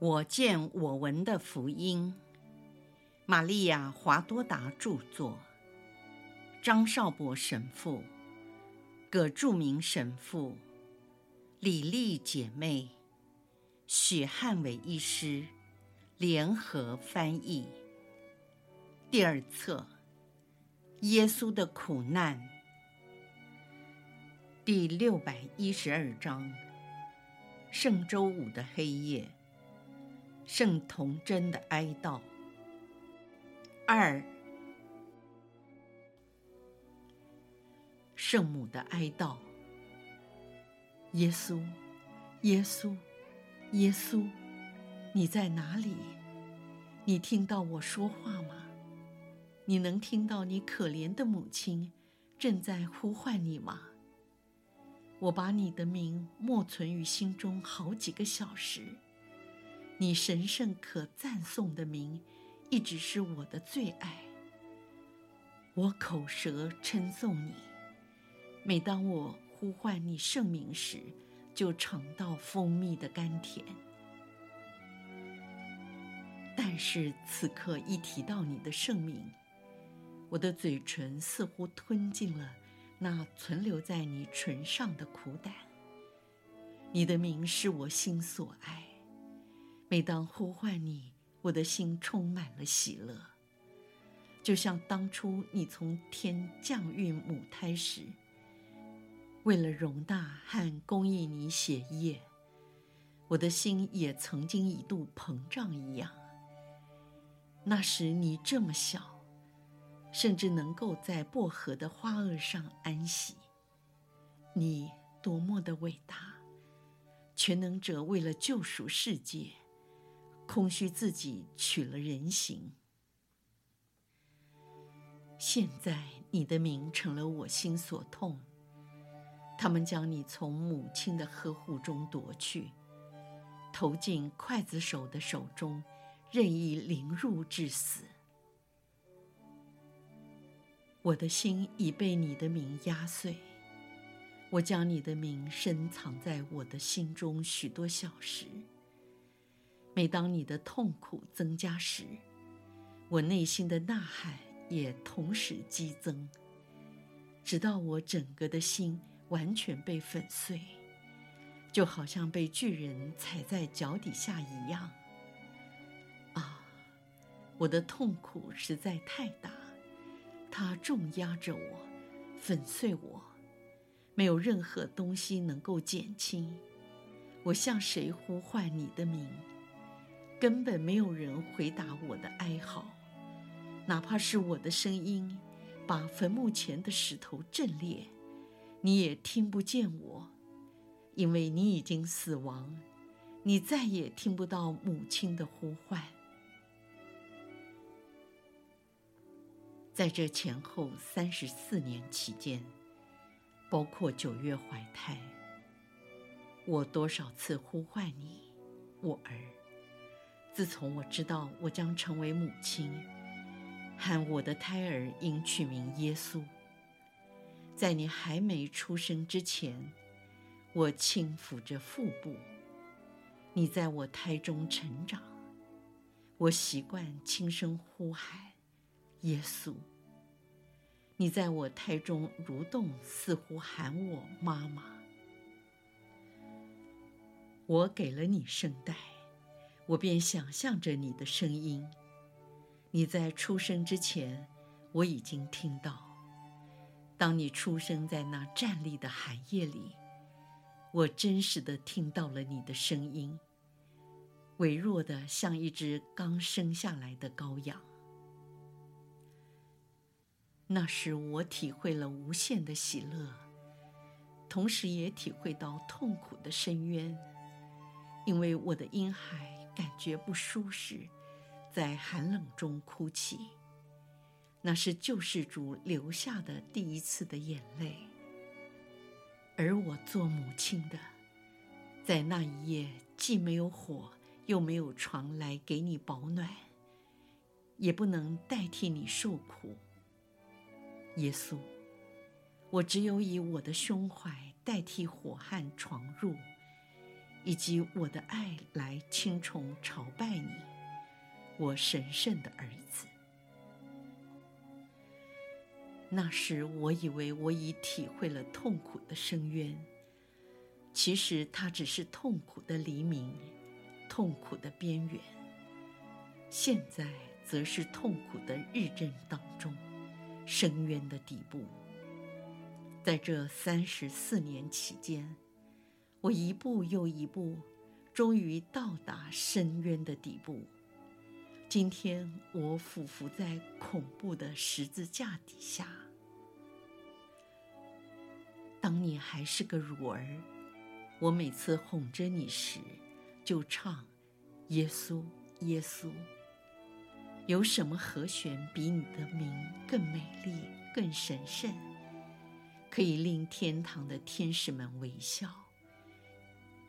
我见我闻的福音，玛利亚·华多达著作，张少博神父、葛著名神父、李丽姐妹、许汉伟医师联合翻译。第二册，耶稣的苦难，第612章，圣周五的黑夜，圣童真的哀悼。2，圣母的哀悼。耶稣，耶稣，耶稣，你在哪里？你听到我说话吗？你能听到你可怜的母亲正在呼唤你吗？我把你的名默存于心中好几个小时，你神圣可赞颂的名一直是我的最爱。我口舌称颂你，每当我呼唤你圣名时，就尝到蜂蜜的甘甜。但是此刻一提到你的圣名，我的嘴唇似乎吞进了那存留在你唇上的苦胆。你的名是我心所爱，每当呼唤你，我的心充满了喜乐，就像当初你从天降孕母胎时，为了容纳和供应你血液，我的心也曾经一度膨胀一样。那时你这么小，甚至能够在薄荷的花萼上安息。你多么的伟大！全能者为了救赎世界，空虚自己取了人形。现在你的名成了我心所痛，他们将你从母亲的呵护中夺去，投进刽子手的手中，任意凌辱致死。我的心已被你的名压碎，我将你的名深藏在我的心中许多小时。每当你的痛苦增加时，我内心的呐喊也同时激增，直到我整个的心完全被粉碎，就好像被巨人踩在脚底下一样。啊，我的痛苦实在太大，它重压着我，粉碎我，没有任何东西能够减轻。我向谁呼唤你的名？根本没有人回答我的哀嚎，哪怕是我的声音把坟墓前的石头震裂，你也听不见我，因为你已经死亡，你再也听不到母亲的呼唤。在这前后34年期间，包括9月怀胎，我多少次呼唤你，我儿。自从我知道我将成为母亲，和我的胎儿应取名耶稣，在你还没出生之前，我轻抚着腹部，你在我胎中成长。我习惯轻声呼喊耶稣，你在我胎中蠕动，似乎喊我妈妈。我给了你声带，我便想象着你的声音，你在出生之前，我已经听到。当你出生在那站立的寒夜里，我真实地听到了你的声音，微弱得像一只刚生下来的羔羊。那时我体会了无限的喜乐，同时也体会到痛苦的深渊，因为我的婴孩感觉不舒适，在寒冷中哭泣，那是救世主流下的第一次的眼泪。而我做母亲的，在那一夜既没有火，又没有床来给你保暖，也不能代替你受苦。耶稣，我只有以我的胸怀代替火和床褥，以及我的爱来轻崇朝拜你，我神圣的儿子。那时我以为我已体会了痛苦的深渊，其实它只是痛苦的黎明，痛苦的边缘。现在则是痛苦的日正当中，深渊的底部。在这34年期间，我一步又一步，终于到达深渊的底部。今天我俯伏在恐怖的十字架底下。当你还是个乳儿，我每次哄着你时，就唱耶稣耶稣。有什么和弦比你的名更美丽更神圣，可以令天堂的天使们微笑？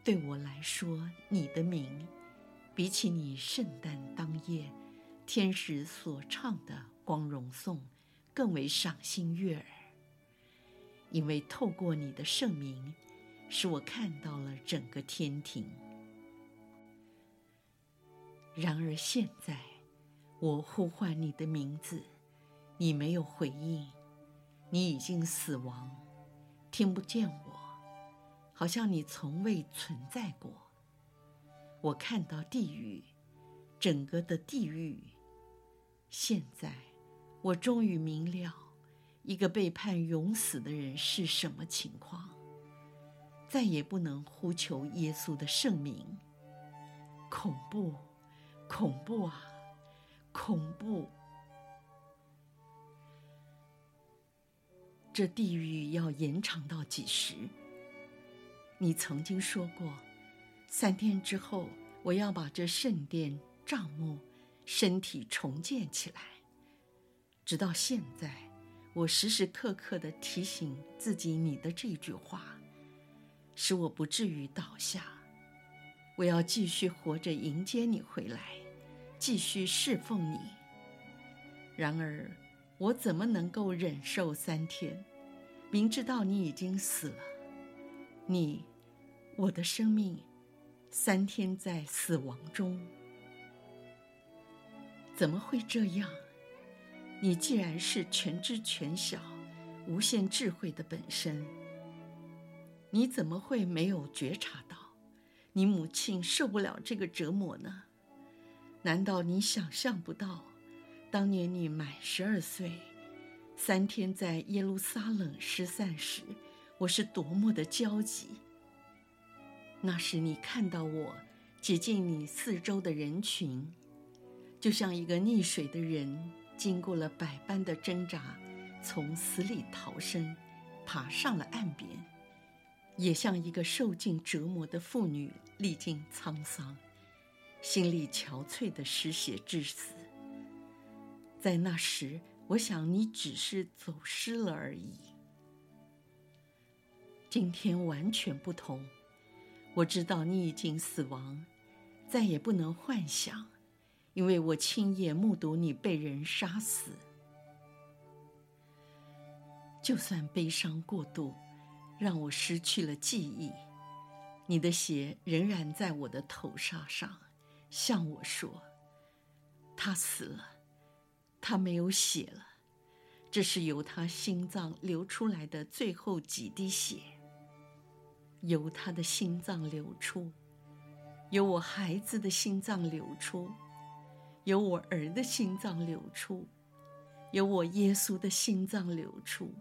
对我来说，你的名比起你圣诞当夜天使所唱的光荣颂更为赏心悦耳，因为透过你的圣名，使我看到了整个天庭。然而现在我呼唤你的名字，你没有回应，你已经死亡，听不见我，好像你从未存在过。我看到地狱，整个的地狱。现在我终于明了一个被判永死的人是什么情况，再也不能呼求耶稣的圣名。恐怖，恐怖啊，恐怖！这地狱要延长到几时？你曾经说过，3天之后我要把这圣殿、帐幕、身体重建起来。直到现在，我时时刻刻地提醒自己你的这句话，使我不至于倒下。我要继续活着迎接你回来，继续侍奉你。然而我怎么能够忍受3天，明知道你已经死了？你，我的生命，3天在死亡中。怎么会这样？你既然是全知全晓、无限智慧的本身，你怎么会没有觉察到你母亲受不了这个折磨呢？难道你想象不到，当年你满12岁，3天在耶路撒冷失散时，我是多么的焦急？那时你看到我挤进你四周的人群，就像一个溺水的人经过了百般的挣扎，从死里逃生，爬上了岸边，也像一个受尽折磨的妇女历经沧桑，心力憔悴的失血致死。在那时，我想你只是走失了而已。今天完全不同，我知道你已经死亡，再也不能幻想，因为我亲眼目睹你被人杀死。就算悲伤过度，让我失去了记忆，你的血仍然在我的头纱上，向我说：他死了，他没有血了，这是由他心脏流出来的最后几滴血。由他的心脏流出，由我孩子的心脏流出，由我儿的心脏流出，由我耶稣的心脏流出。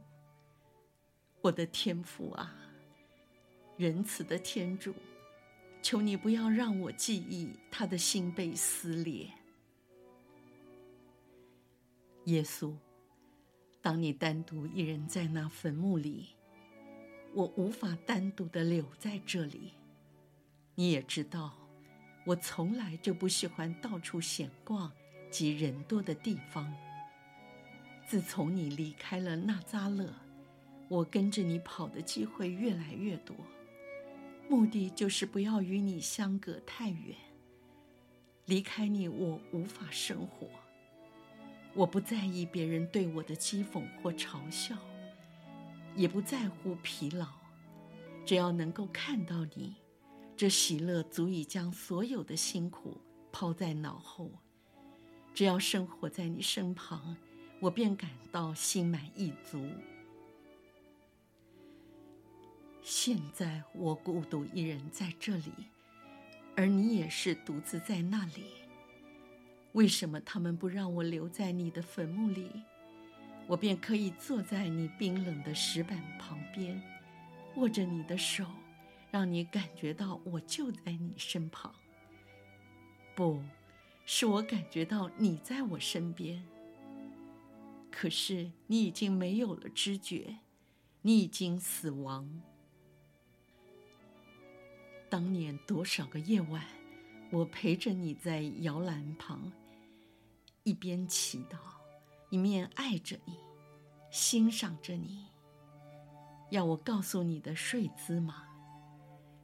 我的天父啊，仁慈的天主，求你不要让我记忆他的心被撕裂。耶稣，当你单独一人在那坟墓里，我无法单独地留在这里。你也知道，我从来就不喜欢到处闲逛及人多的地方。自从你离开了纳匝勒，我跟着你跑的机会越来越多，目的就是不要与你相隔太远。离开你，我无法生活。我不在意别人对我的讥讽或嘲笑，也不在乎疲劳，只要能够看到你，这喜乐足以将所有的辛苦抛在脑后。只要生活在你身旁，我便感到心满意足。现在我孤独一人在这里，而你也是独自在那里。为什么他们不让我留在你的坟墓里？我便可以坐在你冰冷的石板旁边，握着你的手，让你感觉到我就在你身旁。不，是我感觉到你在我身边。可是你已经没有了知觉，你已经死亡。当年多少个夜晚，我陪着你在摇篮旁，一边祈祷，一面爱着你，欣赏着你。要我告诉你的睡姿吗？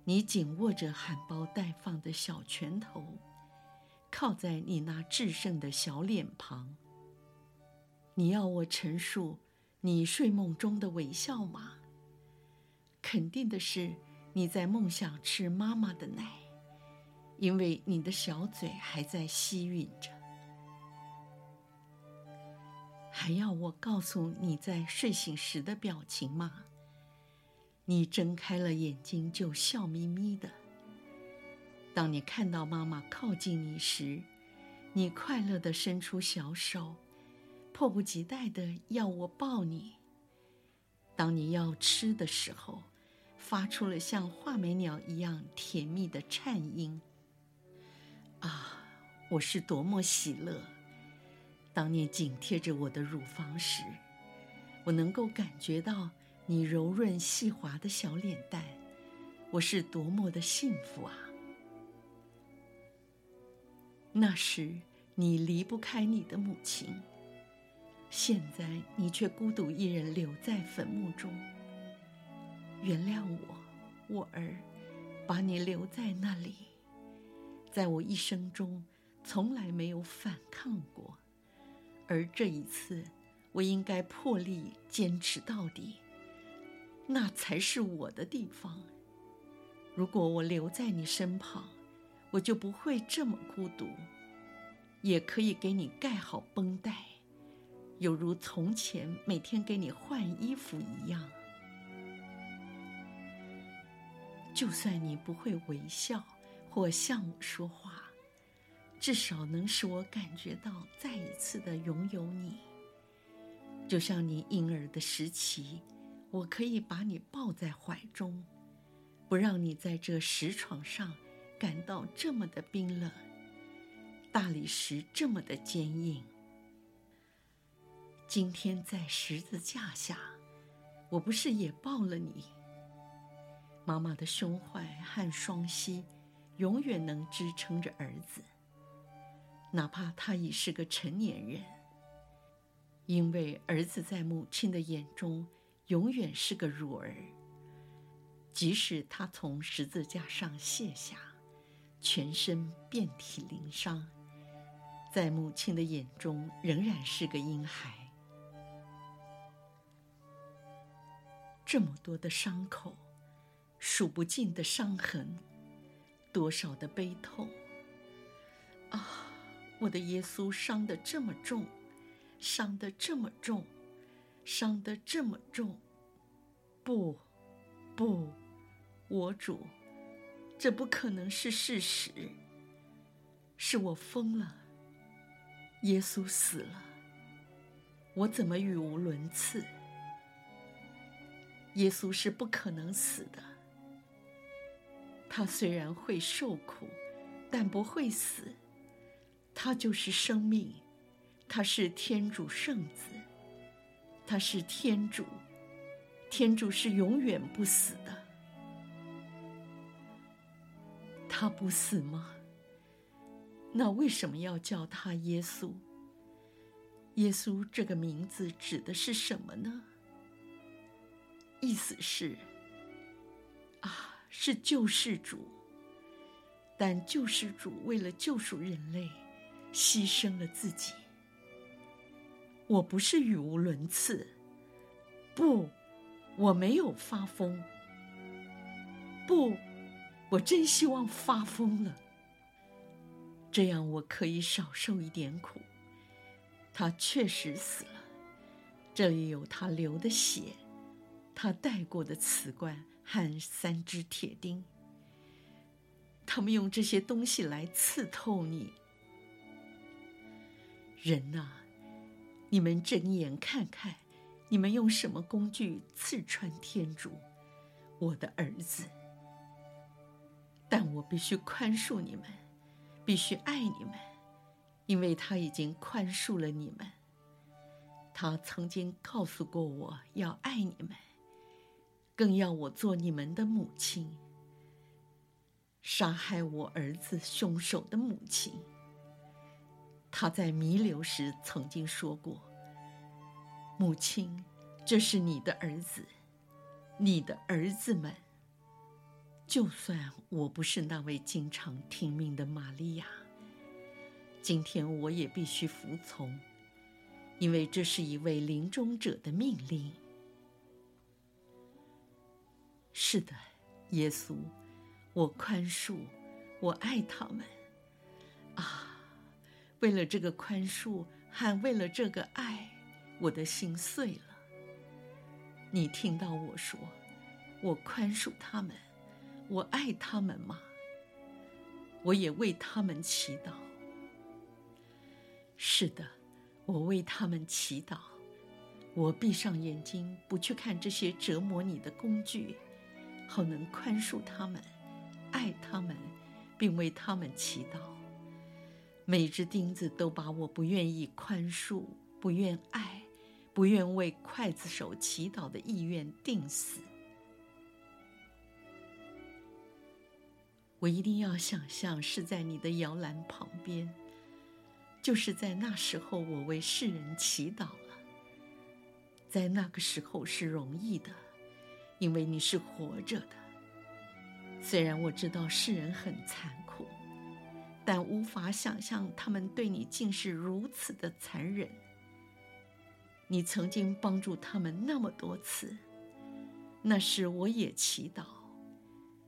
你紧握着含苞待放的小拳头，靠在你那至圣的小脸庞。你要我陈述你睡梦中的微笑吗？肯定的是，你在梦想吃妈妈的奶，因为你的小嘴还在吸吮着。还要我告诉你在睡醒时的表情吗？你睁开了眼睛就笑眯眯的。当你看到妈妈靠近你时，你快乐地伸出小手，迫不及待地要我抱你。当你要吃的时候，发出了像画眉鸟一样甜蜜的颤音。啊，我是多么喜乐！当你紧贴着我的乳房时，我能够感觉到你柔润细滑的小脸蛋，我是多么的幸福啊！那时你离不开你的母亲，现在你却孤独一人留在坟墓中。原谅我，我儿，把你留在那里。在我一生中从来没有反抗过，而这一次我应该破例坚持到底，那才是我的地方。如果我留在你身旁，我就不会这么孤独，也可以给你盖好绷带，有如从前每天给你换衣服一样。就算你不会微笑或向我说话，至少能使我感觉到再一次的拥有你。就像你婴儿的时期，我可以把你抱在怀中，不让你在这石床上感到这么的冰冷，大理石这么的坚硬。今天在十字架下，我不是也抱了你？妈妈的胸怀和双膝永远能支撑着儿子，哪怕他已是个成年人，因为儿子在母亲的眼中永远是个乳儿。即使他从十字架上卸下，全身遍体鳞伤，在母亲的眼中仍然是个婴孩。这么多的伤口，数不尽的伤痕，多少的悲痛啊！我的耶稣伤得这么重，伤得这么重，伤得这么重。不，不，我主，这不可能是事实。是我疯了，耶稣死了，我怎么语无伦次？耶稣是不可能死的，他虽然会受苦，但不会死。他就是生命，他是天主圣子，他是天主，天主是永远不死的。他不死吗？那为什么要叫他耶稣？耶稣这个名字指的是什么呢？意思是，啊，是救世主。但救世主为了救赎人类，牺牲了自己。我不是语无伦次，不，我没有发疯，不，我真希望发疯了，这样我可以少受一点苦。他确实死了，这里有他流的血，他带过的瓷罐和3只铁钉，他们用这些东西来刺透你。人啊，你们睁眼看看，你们用什么工具刺穿天主，我的儿子。但我必须宽恕你们，必须爱你们，因为他已经宽恕了你们。他曾经告诉过我要爱你们，更要我做你们的母亲，杀害我儿子凶手的母亲。他在弥留时曾经说过，母亲，这是你的儿子，你的儿子们。就算我不是那位经常听命的玛利亚，今天我也必须服从，因为这是一位临终者的命令。是的，耶稣，我宽恕，我爱他们。啊，为了这个宽恕，还为了这个爱，我的心碎了。你听到我说我宽恕他们，我爱他们吗？我也为他们祈祷。是的，我为他们祈祷。我闭上眼睛，不去看这些折磨你的工具，好能宽恕他们，爱他们，并为他们祈祷。每只钉子都把我不愿意宽恕，不愿爱，不愿为刽子手祈祷的意愿定死。我一定要想象是在你的摇篮旁边，就是在那时候我为世人祈祷了。在那个时候是容易的，因为你是活着的。虽然我知道世人很残酷，但无法想象他们对你竟是如此的残忍。你曾经帮助他们那么多次，那时我也祈祷，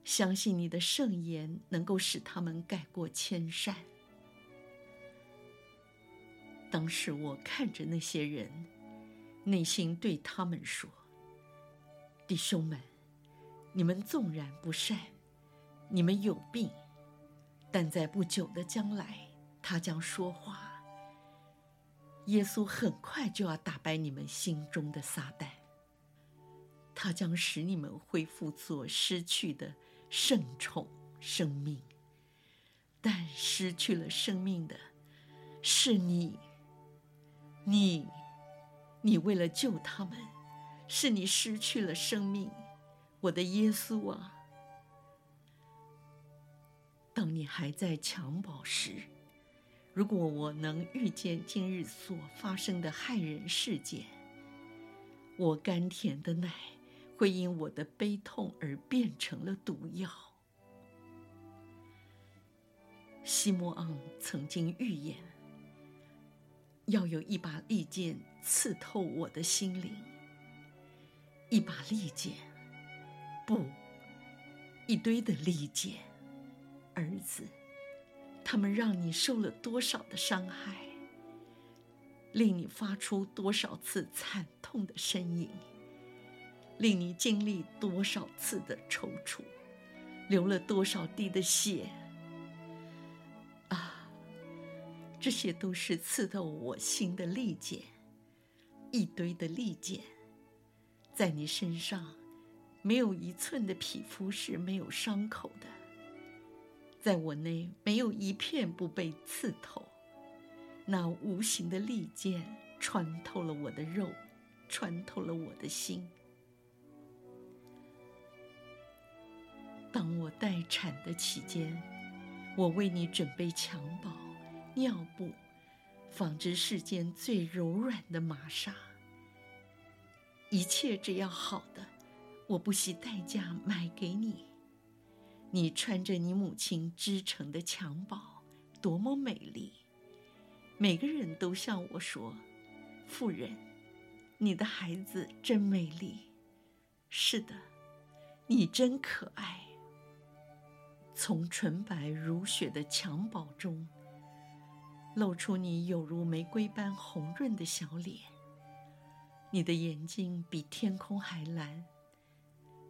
相信你的圣言能够使他们改过迁善。当时我看着那些人，内心对他们说，弟兄们，你们纵然不善，你们有病，但在不久的将来，他将说话。耶稣很快就要打败你们心中的撒旦，他将使你们恢复所失去的圣宠生命。但失去了生命的是你为了救他们，是你失去了生命，我的耶稣啊！当你还在襁褓时，如果我能预见今日所发生的害人事件，我甘甜的奶会因我的悲痛而变成了毒药。西默盎曾经预言，要有一把利剑刺透我的心灵。一把利剑，不，一堆的利剑。儿子，他们让你受了多少的伤害，令你发出多少次惨痛的呻吟，令你经历多少次的抽搐，流了多少滴的血。啊，这些都是刺透我心的利剑，一堆的利剑，在你身上没有一寸的皮肤是没有伤口的，在我内没有一片不被刺透。那无形的利剑穿透了我的肉，穿透了我的心。当我待产的期间，我为你准备襁褓、尿布、纺织世间最柔软的麻纱，一切只要好的，我不惜代价买给你。你穿着你母亲织成的襁褓，多么美丽！每个人都向我说，妇人，你的孩子真美丽。是的，你真可爱。从纯白如雪的襁褓中露出你有如玫瑰般红润的小脸，你的眼睛比天空还蓝，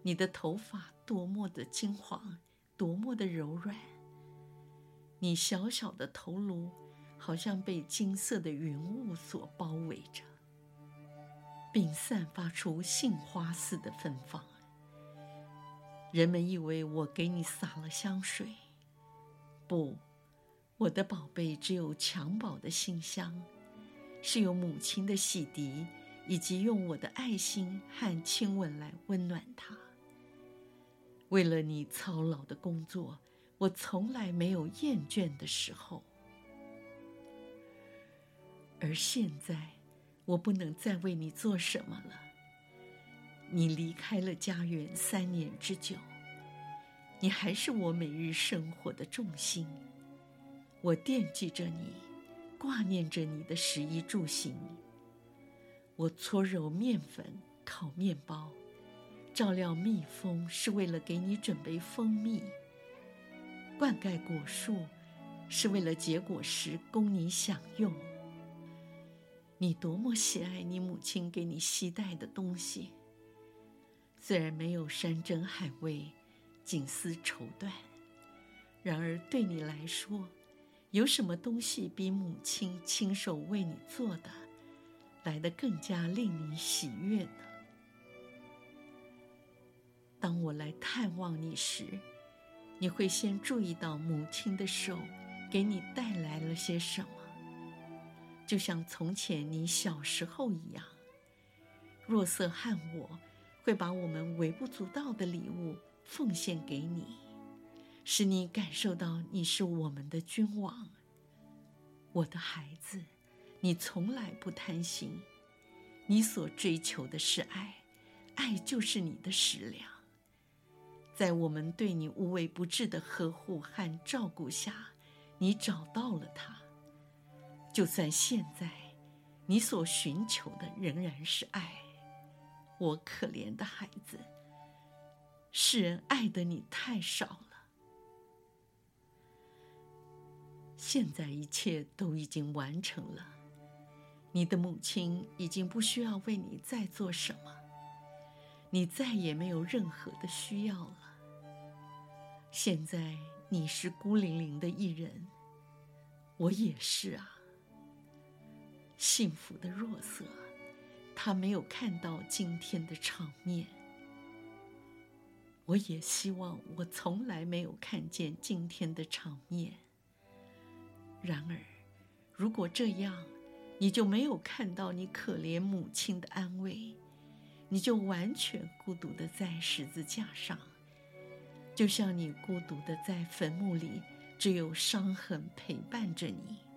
你的头发多么的金黄，多么的柔软，你小小的头颅好像被金色的云雾所包围着，并散发出杏花似的芬芳。人们以为我给你洒了香水，不，我的宝贝只有襁褓的馨香，是由母亲的洗涤以及用我的爱心和亲吻来温暖它。为了你操劳的工作，我从来没有厌倦的时候。而现在，我不能再为你做什么了。你离开了家园3年之久，你还是我每日生活的重心。我惦记着你，挂念着你的食衣住行。我搓揉面粉，烤面包，照料蜜蜂是为了给你准备蜂蜜，灌溉果树是为了结果实供你享用。你多么喜爱你母亲给你携带的东西，虽然没有山珍海味、锦丝绸缎，然而对你来说，有什么东西比母亲亲手为你做的来得更加令你喜悦呢？当我来探望你时，你会先注意到母亲的手给你带来了些什么，就像从前你小时候一样。若瑟和我会把我们微不足道的礼物奉献给你，使你感受到你是我们的君王。我的孩子，你从来不贪心，你所追求的是爱，爱就是你的食粮。在我们对你无微不至的呵护和照顾下，你找到了它。就算现在，你所寻求的仍然是爱。我可怜的孩子，世人爱的你太少了。现在一切都已经完成了，你的母亲已经不需要为你再做什么，你再也没有任何的需要了。现在你是孤零零的一人，我也是啊。幸福的若瑟，他没有看到今天的场面，我也希望我从来没有看见今天的场面。然而，如果这样，你就没有看到你可怜母亲的安慰，你就完全孤独地在十字架上，就像你孤独地在坟墓里，只有伤痕陪伴着你。